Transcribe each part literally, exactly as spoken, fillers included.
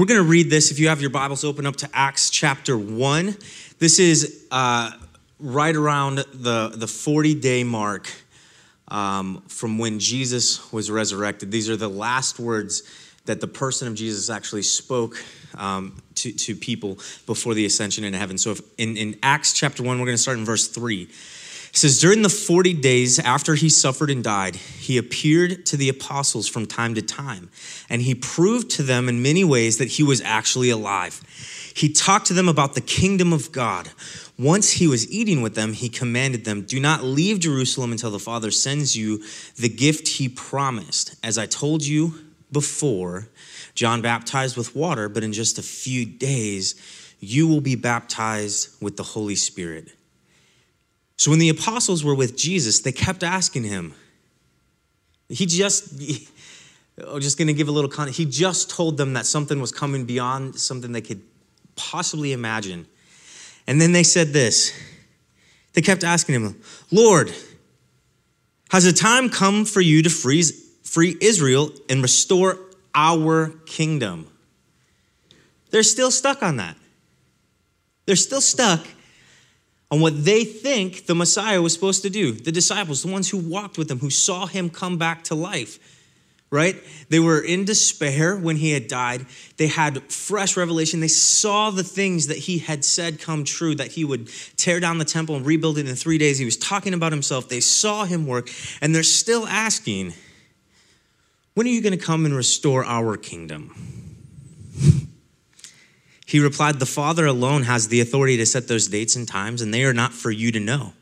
We're going to read this. If you have your Bibles, open up to Acts chapter one. This is uh, right around the, the forty-day mark um, from when Jesus was resurrected. These are the last words that the person of Jesus actually spoke um, to, to people before the ascension into heaven. So if, in, in Acts chapter one, we're going to start in verse three. It says, during the forty days after he suffered and died, he appeared to the apostles from time to time, and he proved to them in many ways that he was actually alive. He talked to them about the kingdom of God. Once he was eating with them, he commanded them, do not leave Jerusalem until the Father sends you the gift he promised. As I told you before, John baptized with water, but in just a few days, you will be baptized with the Holy Spirit. So when the apostles were with Jesus, they kept asking him. He just, I'm just going to give a little context. He just told them that something was coming beyond something they could possibly imagine. And then they said this. They kept asking him, Lord, has the time come for you to freeze free Israel and restore our kingdom? They're still stuck on that. They're still stuck on what they think the Messiah was supposed to do. The disciples, the ones who walked with him, who saw him come back to life, right? They were in despair when he had died. They had fresh revelation. They saw the things that he had said come true, that he would tear down the temple and rebuild it in three days. He was talking about himself. They saw him work, and they're still asking, when are you going to come and restore our kingdom? He replied, the Father alone has the authority to set those dates and times, and they are not for you to know.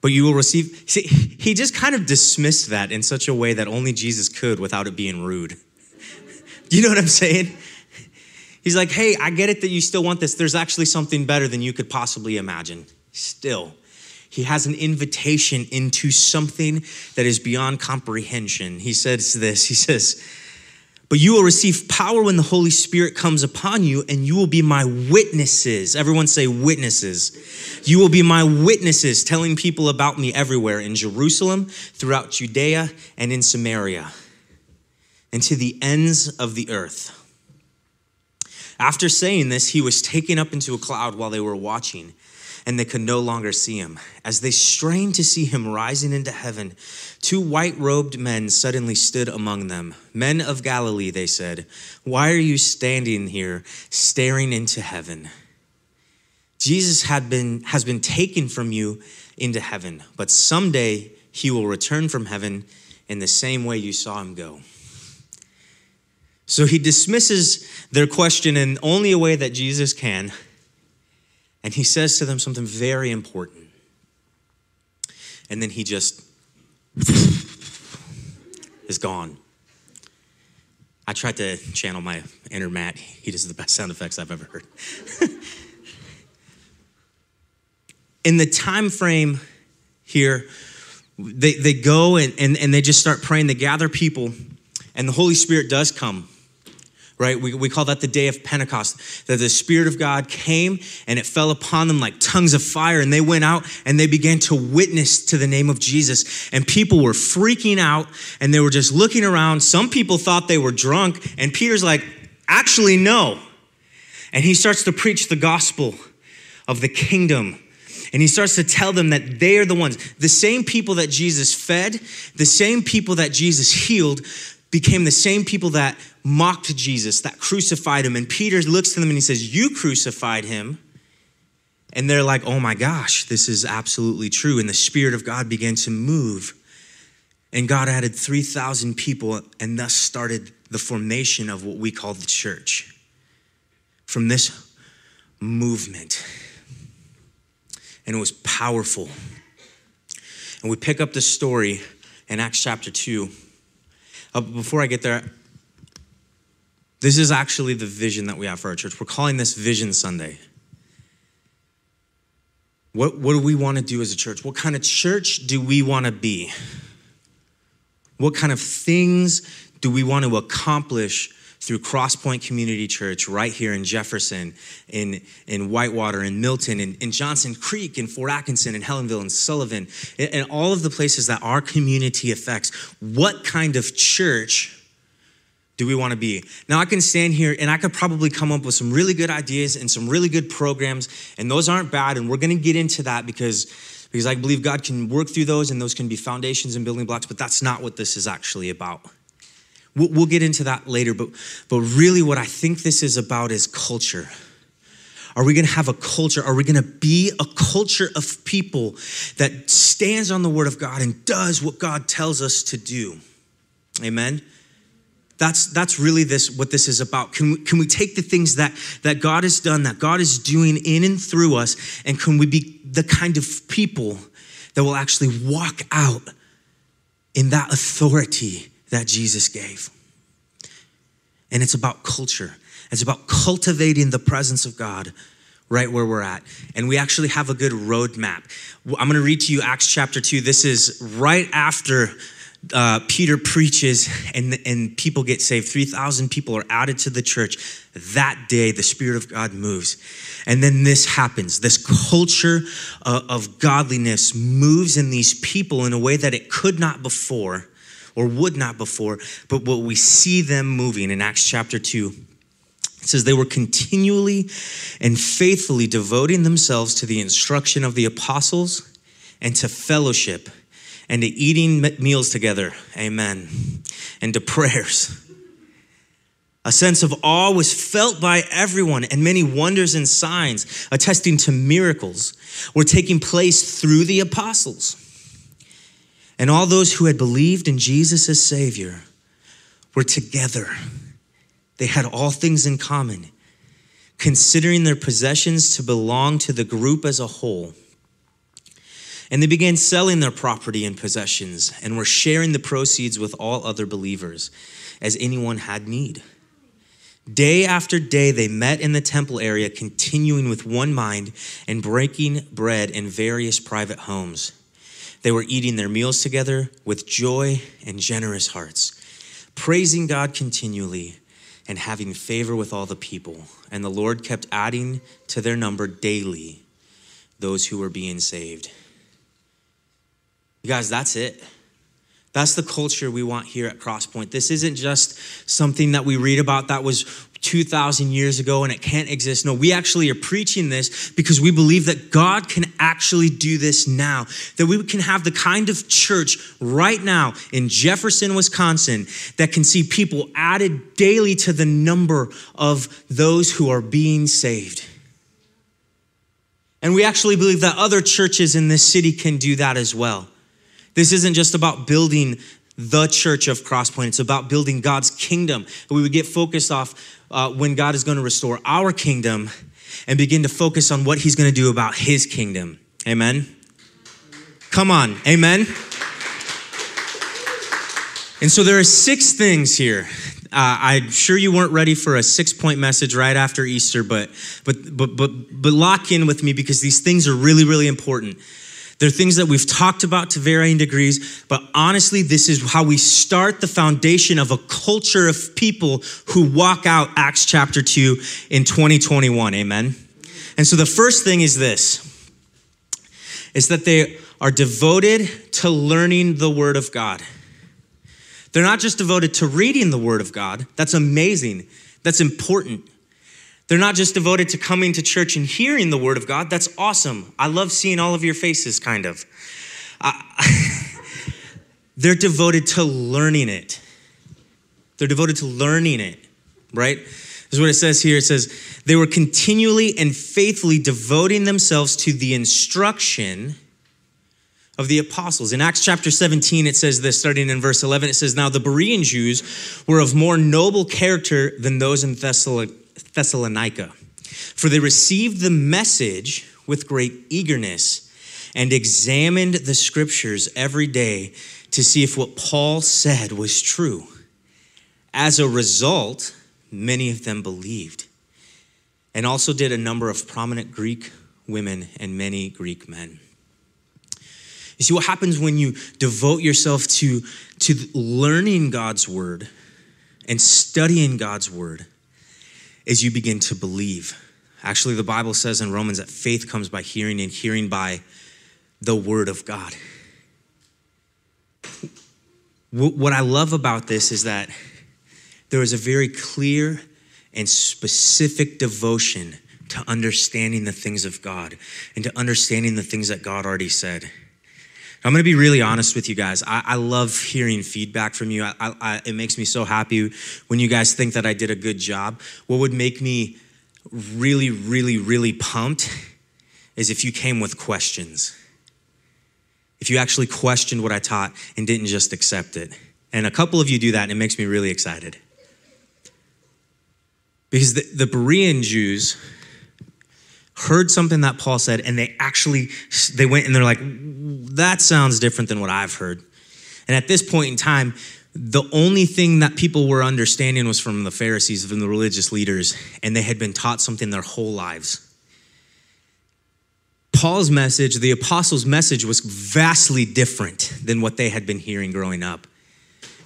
But you will receive. See, he just kind of dismissed that in such a way that only Jesus could without it being rude. You know what I'm saying? He's like, hey, I get it that you still want this. There's actually something better than you could possibly imagine still. He has an invitation into something that is beyond comprehension. He says this, he says, but you will receive power when the Holy Spirit comes upon you, and you will be my witnesses. Everyone say witnesses. You will be my witnesses, telling people about me everywhere in Jerusalem, throughout Judea, and in Samaria, and to the ends of the earth. After saying this, he was taken up into a cloud while they were watching, and they could no longer see him. As they strained to see him rising into heaven, two white-robed men suddenly stood among them. Men of Galilee, they said, why are you standing here staring into heaven? Jesus had been, has been taken from you into heaven, but someday he will return from heaven in the same way you saw him go. So he dismisses their question in only a way that Jesus can. And he says to them something very important. And then he just is gone. I tried to channel my inner Matt. He does the best sound effects I've ever heard. In the time frame here, they, they go and, and, and they just start praying. They gather people, and the Holy Spirit does come. Right? We, we call that the day of Pentecost, that the Spirit of God came and it fell upon them like tongues of fire, and they went out and they began to witness to the name of Jesus. And people were freaking out and they were just looking around. Some people thought they were drunk, and Peter's like, actually, no. And he starts to preach the gospel of the kingdom. And he starts to tell them that they are the ones, the same people that Jesus fed, the same people that Jesus healed, became the same people that mocked Jesus, that crucified him. And Peter looks to them and he says, you crucified him. And they're like, oh my gosh, this is absolutely true. And the Spirit of God began to move. And God added three thousand people, and thus started the formation of what we call the church. From this movement. And it was powerful. And we pick up the story in Acts chapter two. Uh, before I get there, this is actually the vision that we have for our church. We're calling this Vision Sunday. What, what do we want to do as a church? What kind of church do we want to be? What kind of things do we want to accomplish through Cross Point Community Church right here in Jefferson, in, in Whitewater, in Milton, in, in Johnson Creek, in Fort Atkinson, in Helenville, in Sullivan, in, in all of the places that our community affects? What kind of church do we want to be? Now, I can stand here and I could probably come up with some really good ideas and some really good programs, and those aren't bad, and we're going to get into that because, because I believe God can work through those, and those can be foundations and building blocks, but that's not what this is actually about. We'll, we'll get into that later, but, but really what I think this is about is culture. Are we going to have a culture? Are we going to be a culture of people that stands on the word of God and does what God tells us to do? Amen. That's that's really this what this is about. Can we, can we take the things that, that God has done, that God is doing in and through us, and can we be the kind of people that will actually walk out in that authority that Jesus gave? And it's about culture. It's about cultivating the presence of God right where we're at. And we actually have a good roadmap. I'm going to read to you Acts chapter two. This is right after uh, Peter preaches and, and people get saved. three thousand people are added to the church. That day, the Spirit of God moves. And then this happens. This culture uh, of godliness moves in these people in a way that it could not before or would not before. But what we see them moving in Acts chapter two, it says they were continually and faithfully devoting themselves to the instruction of the apostles and to fellowship and to eating meals together, amen, and to prayers. A sense of awe was felt by everyone, and many wonders and signs attesting to miracles were taking place through the apostles. And all those who had believed in Jesus as Savior were together. They had all things in common, considering their possessions to belong to the group as a whole. And they began selling their property and possessions and were sharing the proceeds with all other believers as anyone had need. Day after day, they met in the temple area, continuing with one mind and breaking bread in various private homes. They were eating their meals together with joy and generous hearts, praising God continually and having favor with all the people. And the Lord kept adding to their number daily those who were being saved. You guys, that's it. That's the culture we want here at Cross Point. This isn't just something that we read about that was two thousand years ago and it can't exist. No, we actually are preaching this because we believe that God can actually do this now, that we can have the kind of church right now in Jefferson, Wisconsin, that can see people added daily to the number of those who are being saved. And we actually believe that other churches in this city can do that as well. This isn't just about building the church of Cross Point. It's about building God's kingdom. We would get focused off uh, when God is going to restore our kingdom and begin to focus on what he's going to do about his kingdom. Amen? Come on. Amen? And so there are six things here. Uh, I'm sure you weren't ready for a six-point message right after Easter, but, but, but, but, but lock in with me because these things are really, really important. There are things that we've talked about to varying degrees, but honestly, this is how we start the foundation of a culture of people who walk out Acts chapter two in twenty twenty-one, amen? And so the first thing is this, is that they are devoted to learning the word of God. They're not just devoted to reading the word of God. That's amazing. That's important. They're not just devoted to coming to church and hearing the word of God. That's awesome. I love seeing all of your faces, kind of. Uh, they're devoted to learning it. They're devoted to learning it, right? This is what it says here. It says, they were continually and faithfully devoting themselves to the instruction of the apostles. In Acts chapter seventeen, it says this, starting in verse eleven, it says, now the Berean Jews were of more noble character than those in Thessalonica. Thessalonica, for they received the message with great eagerness and examined the scriptures every day to see if what Paul said was true. As a result, many of them believed, and also did a number of prominent Greek women and many Greek men. You see, what happens when you devote yourself to, to learning God's word and studying God's word is you begin to believe. Actually, the Bible says in Romans that faith comes by hearing and hearing by the word of God. What I love about this is that there was a very clear and specific devotion to understanding the things of God and to understanding the things that God already said. I'm going to be really honest with you guys. I, I love hearing feedback from you. I, I, it makes me so happy when you guys think that I did a good job. What would make me really, really, really pumped is if you came with questions. If you actually questioned what I taught and didn't just accept it. And a couple of you do that, and it makes me really excited. Because the, the Berean Jews heard something that Paul said, and they actually, they went and they're like, that sounds different than what I've heard. And at this point in time, the only thing that people were understanding was from the Pharisees, from the religious leaders, and they had been taught something their whole lives. Paul's message, the apostles' message, was vastly different than what they had been hearing growing up.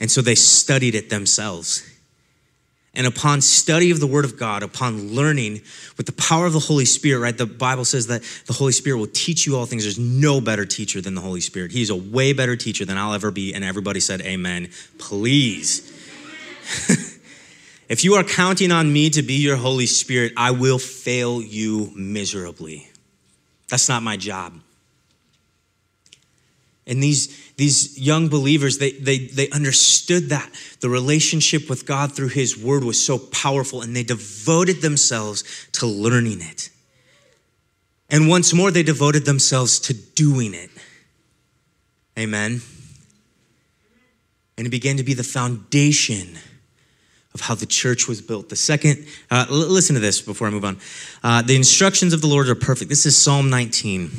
And so they studied it themselves. And upon study of the Word of God, upon learning with the power of the Holy Spirit, right? The Bible says that the Holy Spirit will teach you all things. There's no better teacher than the Holy Spirit. He's a way better teacher than I'll ever be. And everybody said, amen, please. If you are counting on me to be your Holy Spirit, I will fail you miserably. That's not my job. And these, these young believers, they, they, they understood that the relationship with God through his word was so powerful, and they devoted themselves to learning it. And once more, they devoted themselves to doing it. Amen. And it began to be the foundation of how the church was built. The second, uh, l- listen to this before I move on. Uh, the instructions of the Lord are perfect. This is Psalm nineteen.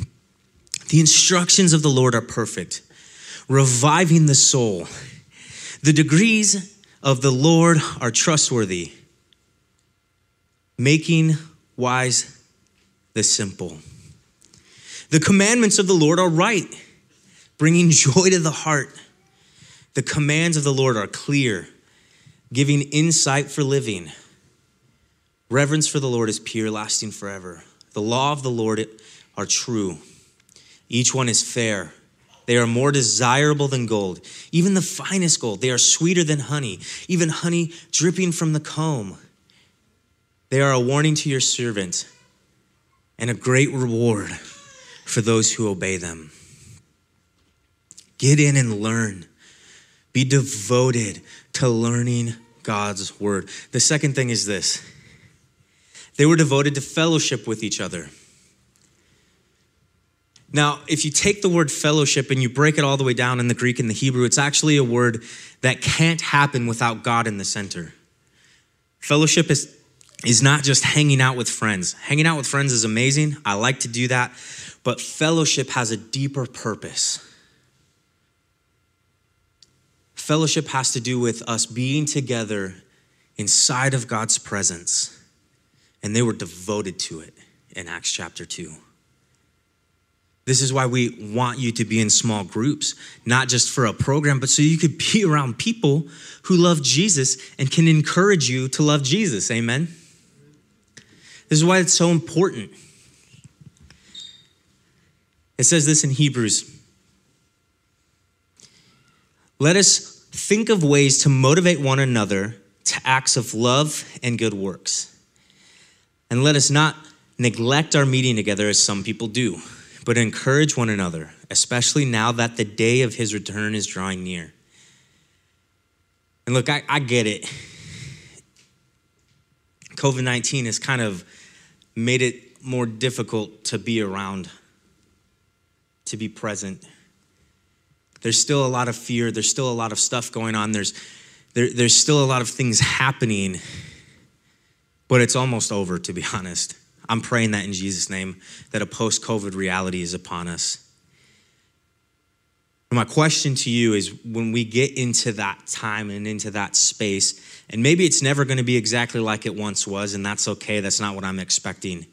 The instructions of the Lord are perfect, reviving the soul. The decrees of the Lord are trustworthy, making wise the simple. The commandments of the Lord are right, bringing joy to the heart. The commands of the Lord are clear, giving insight for living. Reverence for the Lord is pure, lasting forever. The law of the Lord are true. Each one is fair. They are more desirable than gold, even the finest gold. They are sweeter than honey, even honey dripping from the comb. They are a warning to your servant and a great reward for those who obey them. Get in and learn. Be devoted to learning God's word. The second thing is this. They were devoted to fellowship with each other. Now, if you take the word fellowship and you break it all the way down in the Greek and the Hebrew, it's actually a word that can't happen without God in the center. Fellowship is, is not just hanging out with friends. Hanging out with friends is amazing. I like to do that. But fellowship has a deeper purpose. Fellowship has to do with us being together inside of God's presence. And they were devoted to it in Acts chapter two. This is why we want you to be in small groups, not just for a program, but so you could be around people who love Jesus and can encourage you to love Jesus. Amen? This is why it's so important. It says this in Hebrews. Let us think of ways to motivate one another to acts of love and good works. And let us not neglect our meeting together as some people do, but encourage one another, especially now that the day of his return is drawing near. And look, I, I get it. COVID nineteen has kind of made it more difficult to be around, to be present. There's still a lot of fear. There's still a lot of stuff going on. There's, there, there's still a lot of things happening, but it's almost over, to be honest. I'm praying that in Jesus' name, that a post-COVID reality is upon us. And my question to you is, when we get into that time and into that space, and maybe it's never going to be exactly like it once was, and that's okay. That's not what I'm expecting.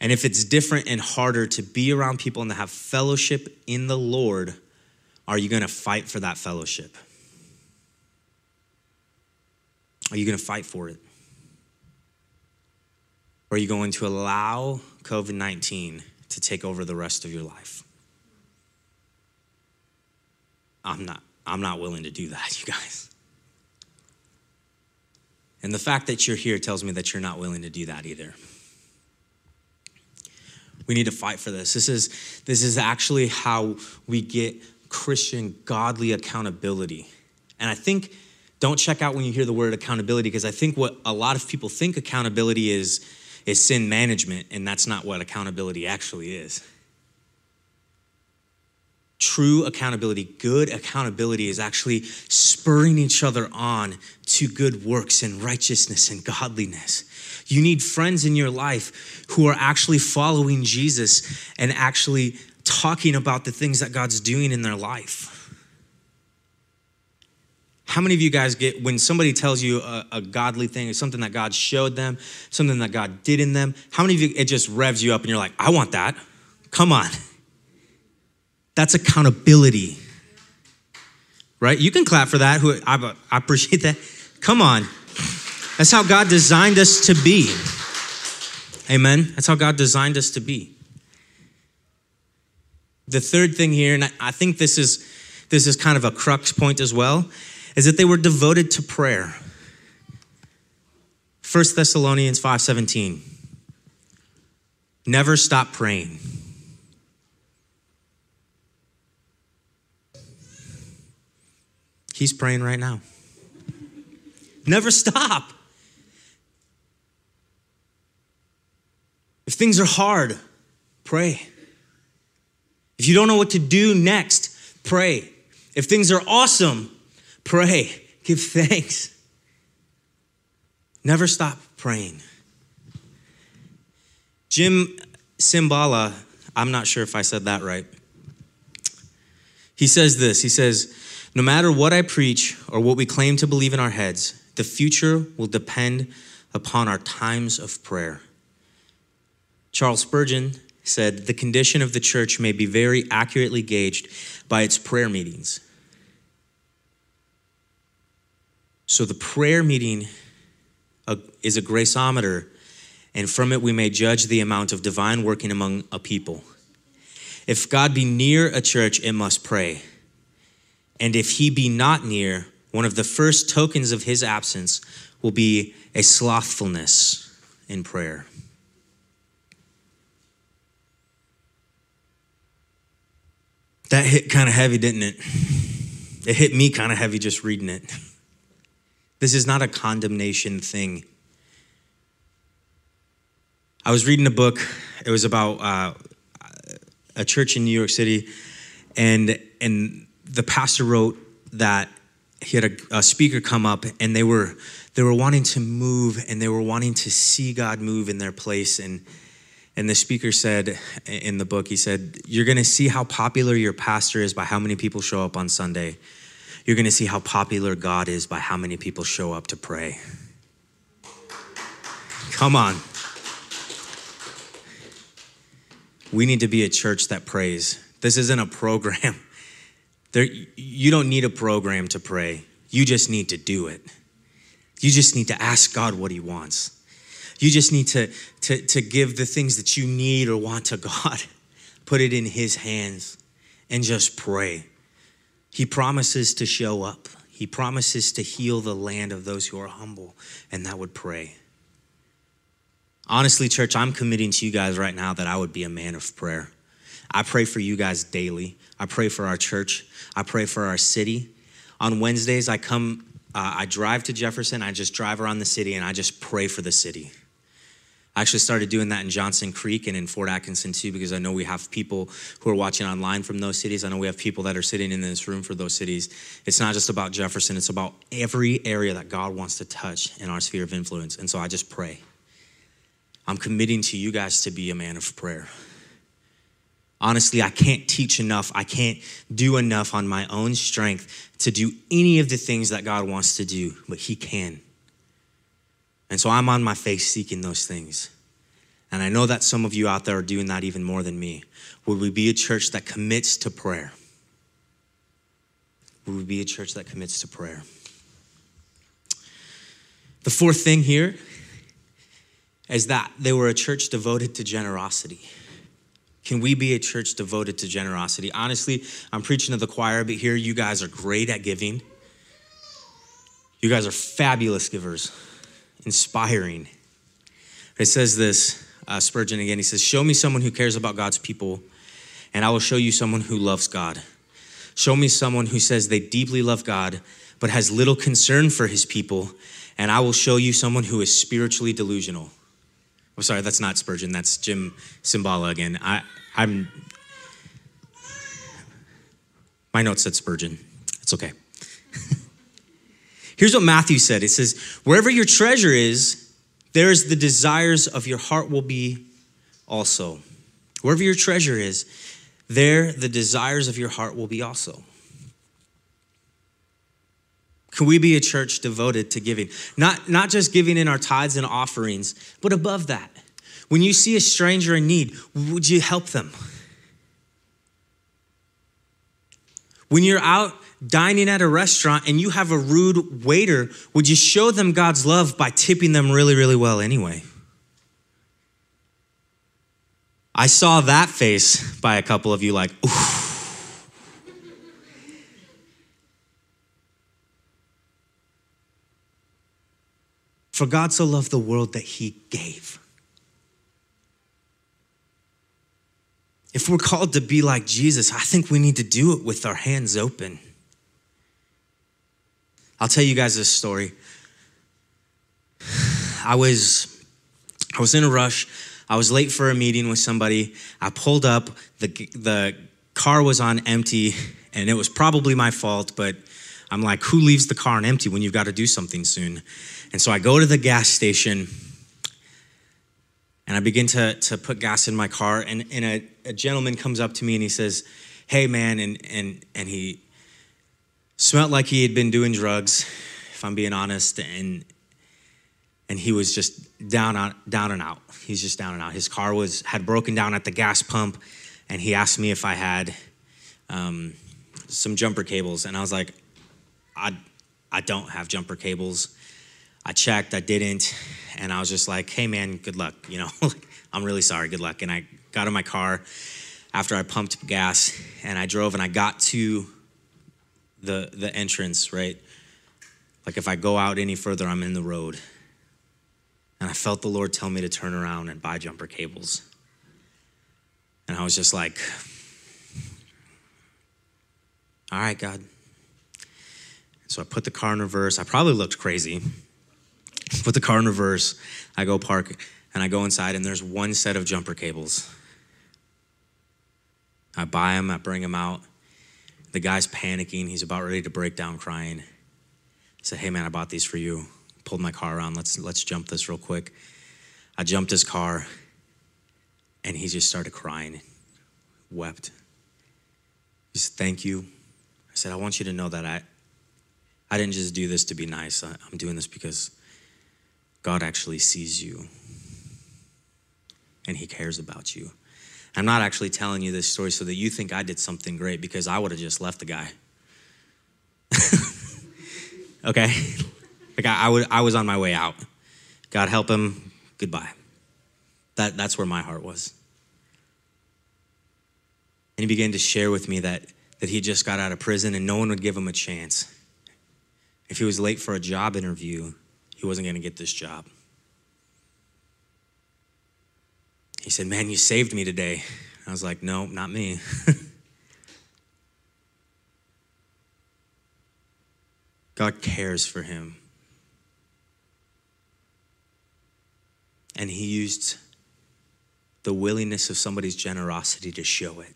And if it's different and harder to be around people and to have fellowship in the Lord, are you going to fight for that fellowship? Are you going to fight for it? Or are you going to allow COVID nineteen to take over the rest of your life? I'm not, I'm not willing to do that, you guys. And the fact that you're here tells me that you're not willing to do that either. We need to fight for this. This is, this is actually how we get Christian godly accountability. And I think, don't check out when you hear the word accountability, because I think what a lot of people think accountability is, is sin management, and that's not what accountability actually is. True accountability, good accountability, is actually spurring each other on to good works and righteousness and godliness. You need friends in your life who are actually following Jesus and actually talking about the things that God's doing in their life. How many of you guys get, when somebody tells you a, a godly thing, or something that God showed them, something that God did in them, how many of you, it just revs you up and you're like, I want that. Come on. That's accountability, right? You can clap for that. Who I appreciate that. Come on. That's how God designed us to be. Amen. That's how God designed us to be. The third thing here, and I think this is, this is kind of a crux point as well, is that they were devoted to prayer. First Thessalonians five seventeen. Never stop praying. He's praying right now. Never stop. If things are hard, pray. If you don't know what to do next, pray. If things are awesome, pray. Give thanks. Never stop praying. Jim Cymbala, I'm not sure if I said that right. He says this, he says, no matter what I preach or what we claim to believe in our heads, the future will depend upon our times of prayer. Charles Spurgeon said, the condition of the church may be very accurately gauged by its prayer meetings. So the prayer meeting is a graceometer, and from it we may judge the amount of divine working among a people. If God be near a church, it must pray. And if he be not near, one of the first tokens of his absence will be a slothfulness in prayer. That hit kind of heavy, didn't it? It hit me kind of heavy just reading it. This is not a condemnation thing. I was reading a book. It was about uh, a church in New York City, and and. The pastor wrote that he had a, a speaker come up, and they were they were wanting to move, and they were wanting to see God move in their place. And and the speaker said in the book, he said, you're going to see how popular your pastor is by how many people show up on Sunday. You're going to see how popular God is by how many people show up to pray. Come on. We need to be a church that prays. This isn't a program. There, you don't need a program to pray. You just need to do it. You just need to ask God what he wants. You just need to, to, to give the things that you need or want to God. Put it in his hands and just pray. He promises to show up. He promises to heal the land of those who are humble, and that would pray. Honestly, church, I'm committing to you guys right now that I would be a man of prayer. I pray for you guys daily. I pray for our church. I pray for our city. On Wednesdays, I come, uh, I drive to Jefferson. I just drive around the city, and I just pray for the city. I actually started doing that in Johnson Creek and in Fort Atkinson too, because I know we have people who are watching online from those cities. I know we have people that are sitting in this room for those cities. It's not just about Jefferson. It's about every area that God wants to touch in our sphere of influence. And so I just pray. I'm committing to you guys to be a man of prayer. Honestly, I can't teach enough. I can't do enough on my own strength to do any of the things that God wants to do, but he can. And so I'm on my face seeking those things. And I know that some of you out there are doing that even more than me. Would we be a church that commits to prayer? Would we be a church that commits to prayer? The fourth thing here is that they were a church devoted to generosity. Can we be a church devoted to generosity? Honestly, I'm preaching to the choir, but here you guys are great at giving. You guys are fabulous givers. inspiring. It says this, uh, Spurgeon again, he says, "Show me someone who cares about God's people, and I will show you someone who loves God. Show me someone who says they deeply love God, but has little concern for his people, and I will show you someone who is spiritually delusional." I'm sorry, that's not Spurgeon, that's Jim Cymbala again. I, I'm, my notes said Spurgeon, it's okay. Here's what Matthew said. It says, "Wherever your treasure is, there is the desires of your heart will be also." Wherever your treasure is, there the desires of your heart will be also. Can we be a church devoted to giving? Not, not just giving in our tithes and offerings, but above that. When you see a stranger in need, would you help them? When you're out dining at a restaurant and you have a rude waiter, would you show them God's love by tipping them really, really well anyway? I saw that face by a couple of you like, oof. For God so loved the world that he gave. If we're called to be like Jesus, I think we need to do it with our hands open. I'll tell you guys this story. I was, I was in a rush. I was late for a meeting with somebody. I pulled up, the the car was on empty, and it was probably my fault, but I'm like, who leaves the car on empty when you've got to do something soon? And so I go to the gas station, and I begin to, to put gas in my car, and, and a, a gentleman comes up to me and he says, "Hey man," and and and he smelled like he had been doing drugs, if I'm being honest, and And he was just down, out, down and out. He's just down and out. His car was had broken down at the gas pump, and he asked me if I had um, some jumper cables. And I was like, I, I don't have jumper cables. I checked, I didn't. And I was just like, "Hey man, good luck. You know, I'm really sorry, good luck." And I got in my car after I pumped gas, and I drove, and I got to the the entrance, right? Like if I go out any further, I'm in the road. And I felt the Lord tell me to turn around and buy jumper cables. And I was just like, all right, God. So I put the car in reverse. I probably looked crazy. Put the car in reverse. I go park, and I go inside, and there's one set of jumper cables. I buy them. I bring them out. The guy's panicking. He's about ready to break down crying. I said, "Hey, man, I bought these for you. Pulled my car around. Let's let's jump this real quick." I jumped his car, and he just started crying, wept. He said, "Thank you." I said, "I want you to know that I, I didn't just do this to be nice. I, I'm doing this because God actually sees you, and he cares about you. I'm not actually telling you this story so that you think I did something great, because I would have just left the guy." Okay? Like I, I, would, I was on my way out. God help him. Goodbye. That, that's where my heart was. And he began to share with me that, that he just got out of prison and no one would give him a chance. If he was late for a job interview, he wasn't going to get this job. He said, "Man, you saved me today." I was like, "No, not me." God cares for him. And he used the willingness of somebody's generosity to show it.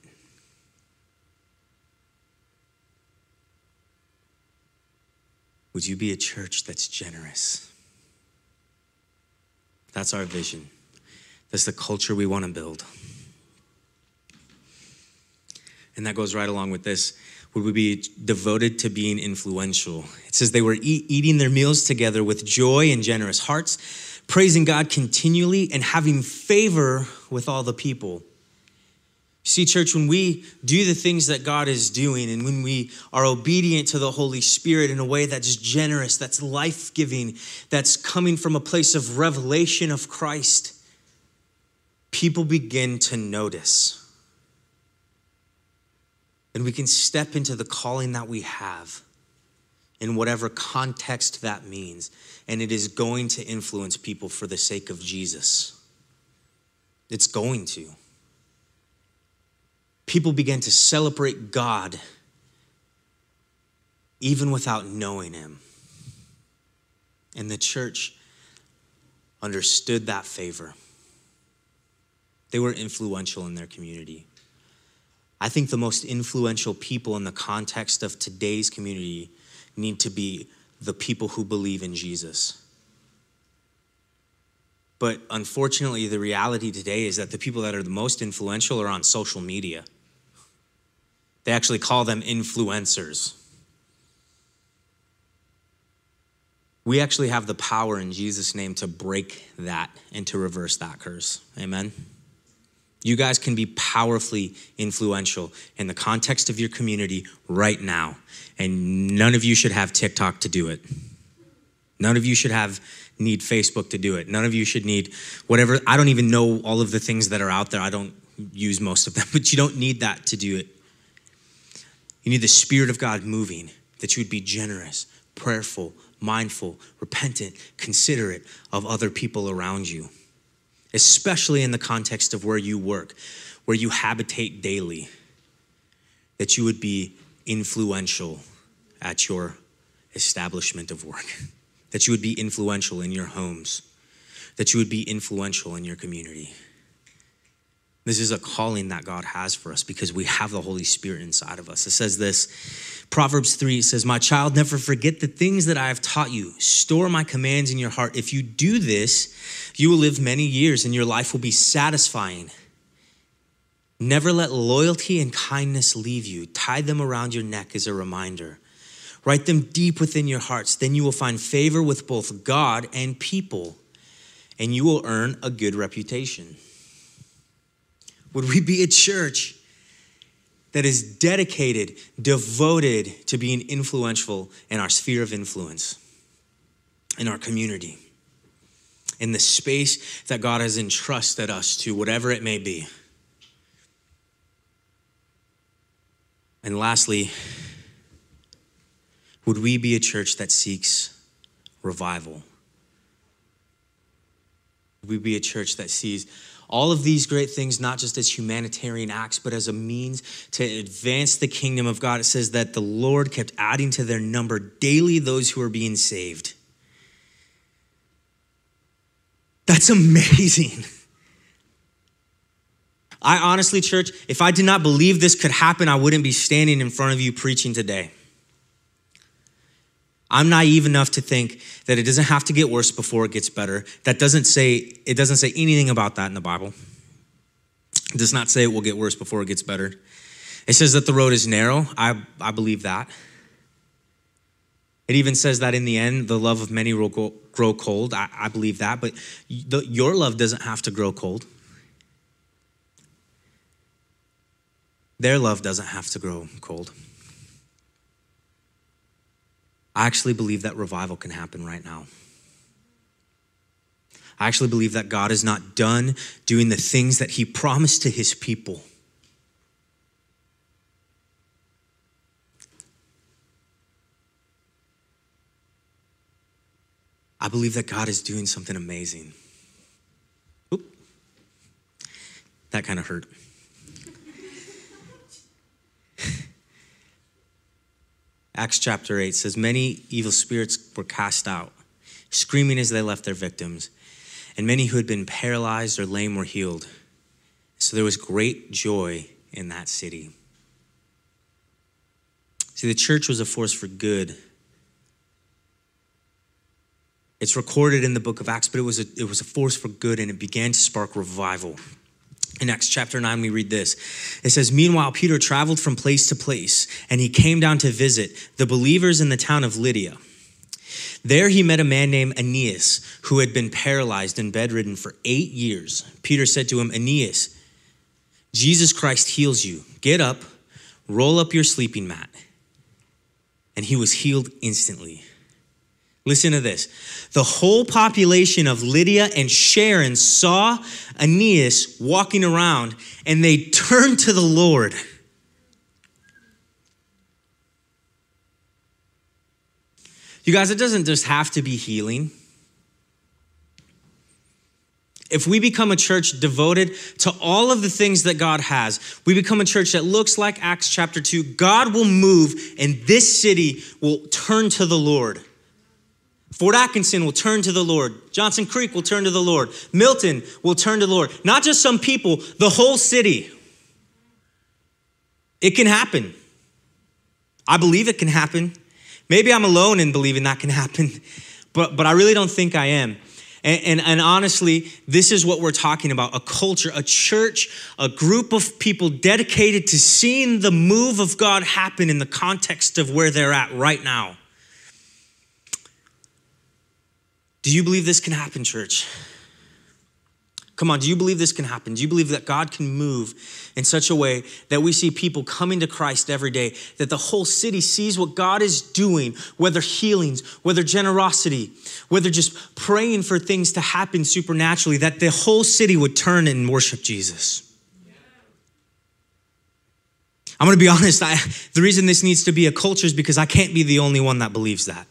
Would you be a church that's generous? That's our vision. That's the culture we want to build. And that goes right along with this. Would we be devoted to being influential? It says they were e- eating their meals together with joy and generous hearts, praising God continually and having favor with all the people. See, church, when we do the things that God is doing and when we are obedient to the Holy Spirit in a way that's generous, that's life-giving, that's coming from a place of revelation of Christ, people begin to notice. And we can step into the calling that we have. in whatever context that means, and it is going to influence people for the sake of Jesus. It's going to. People began to celebrate God even without knowing him. And the church understood that favor. They were influential in their community. I think the most influential people in the context of today's community need to be the people who believe in Jesus. But unfortunately, the reality today is that the people that are the most influential are on social media. They actually call them influencers. We actually have the power in Jesus' name to break that and to reverse that curse. Amen? You guys can be powerfully influential in the context of your community right now. And none of you should have TikTok to do it. None of you should have need Facebook to do it. None of you should need whatever. I don't even know all of the things that are out there. I don't use most of them, but you don't need that to do it. You need the Spirit of God moving, that you would be generous, prayerful, mindful, repentant, considerate of other people around you, especially in the context of where you work, where you habitate daily, that you would be influential at your establishment of work, that you would be influential in your homes, that you would be influential in your community. This is a calling that God has for us because we have the Holy Spirit inside of us. It says this, Proverbs three says, "My child, never forget the things that I have taught you. Store my commands in your heart. If you do this, you will live many years and your life will be satisfying. Never let loyalty and kindness leave you. Tie them around your neck as a reminder. Write them deep within your hearts. Then you will find favor with both God and people, and you will earn a good reputation." Would we be a church that is dedicated, devoted to being influential in our sphere of influence, in our community, in the space that God has entrusted us to, whatever it may be? And lastly, would we be a church that seeks revival? Would we be a church that sees all of these great things, not just as humanitarian acts, but as a means to advance the kingdom of God? It says that the Lord kept adding to their number daily those who are being saved. That's amazing. I honestly, church, if I did not believe this could happen, I wouldn't be standing in front of you preaching today. I'm naive enough to think that it doesn't have to get worse before it gets better. That doesn't say, it doesn't say anything about that in the Bible. It does not say it will get worse before it gets better. It says that the road is narrow. I, I believe that. It even says that in the end, the love of many will go, grow cold. I, I believe that, but the, your love doesn't have to grow cold. Their love doesn't have to grow cold. I actually believe that revival can happen right now. I actually believe that God is not done doing the things that he promised to his people. I believe that God is doing something amazing. Oop. That kind of hurt. Acts chapter eight says, "Many evil spirits were cast out, screaming as they left their victims, and many who had been paralyzed or lame were healed. So there was great joy in that city." See, the church was a force for good. It's recorded in the book of Acts, but it was a, it was a force for good, and it began to spark revival. In Acts chapter nine, we read this. It says, "Meanwhile, Peter traveled from place to place, and he came down to visit the believers in the town of Lydia. There he met a man named Aeneas, who had been paralyzed and bedridden for eight years. Peter said to him, 'Aeneas, Jesus Christ heals you. Get up, roll up your sleeping mat.' And he was healed instantly." Listen to this. "The whole population of Lydia and Sharon saw Aeneas walking around, and they turned to the Lord." You guys, it doesn't just have to be healing. If we become a church devoted to all of the things that God has, we become a church that looks like Acts chapter two, God will move and this city will turn to the Lord. Fort Atkinson will turn to the Lord. Johnson Creek will turn to the Lord. Milton will turn to the Lord. Not just some people, the whole city. It can happen. I believe it can happen. Maybe I'm alone in believing that can happen, but, but I really don't think I am. And, and, and honestly, this is what we're talking about, a culture, a church, a group of people dedicated to seeing the move of God happen in the context of where they're at right now. Do you believe this can happen, church? Come on, do you believe this can happen? Do you believe that God can move in such a way that we see people coming to Christ every day, that the whole city sees what God is doing, whether healings, whether generosity, whether just praying for things to happen supernaturally, that the whole city would turn and worship Jesus? I'm gonna be honest, I, the reason this needs to be a culture is because I can't be the only one that believes that.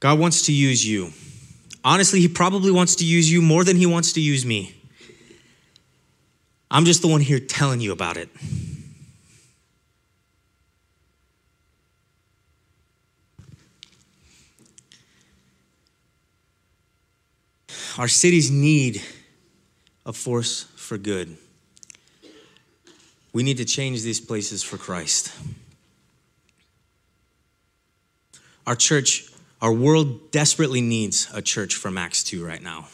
God wants to use you. Honestly, he probably wants to use you more than he wants to use me. I'm just the one here telling you about it. Our cities need a force for good. We need to change these places for Christ. Our church Our world desperately needs a church from Acts two right now.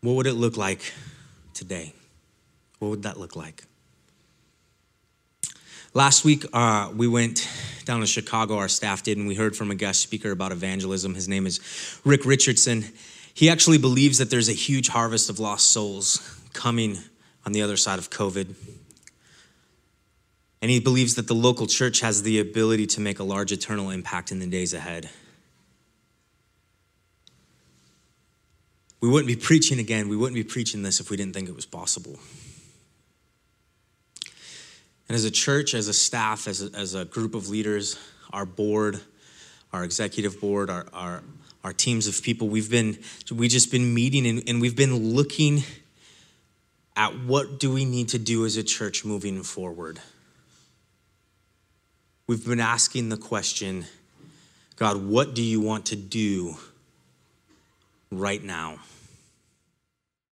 What would it look like today? What would that look like? Last week, uh, we went down to Chicago, our staff did, and we heard from a guest speaker about evangelism. His name is Rick Richardson. He actually believes that there's a huge harvest of lost souls coming on the other side of COVID. And he believes that the local church has the ability to make a large eternal impact in the days ahead. We wouldn't be preaching again. We wouldn't be preaching this if we didn't think it was possible. And as a church, as a staff, as a, as a group of leaders, our board, our executive board, our, our, our teams of people, we've been, we've just been meeting and, and we've been looking at what do we need to do as a church moving forward. We've been asking the question, God, what do you want to do right now?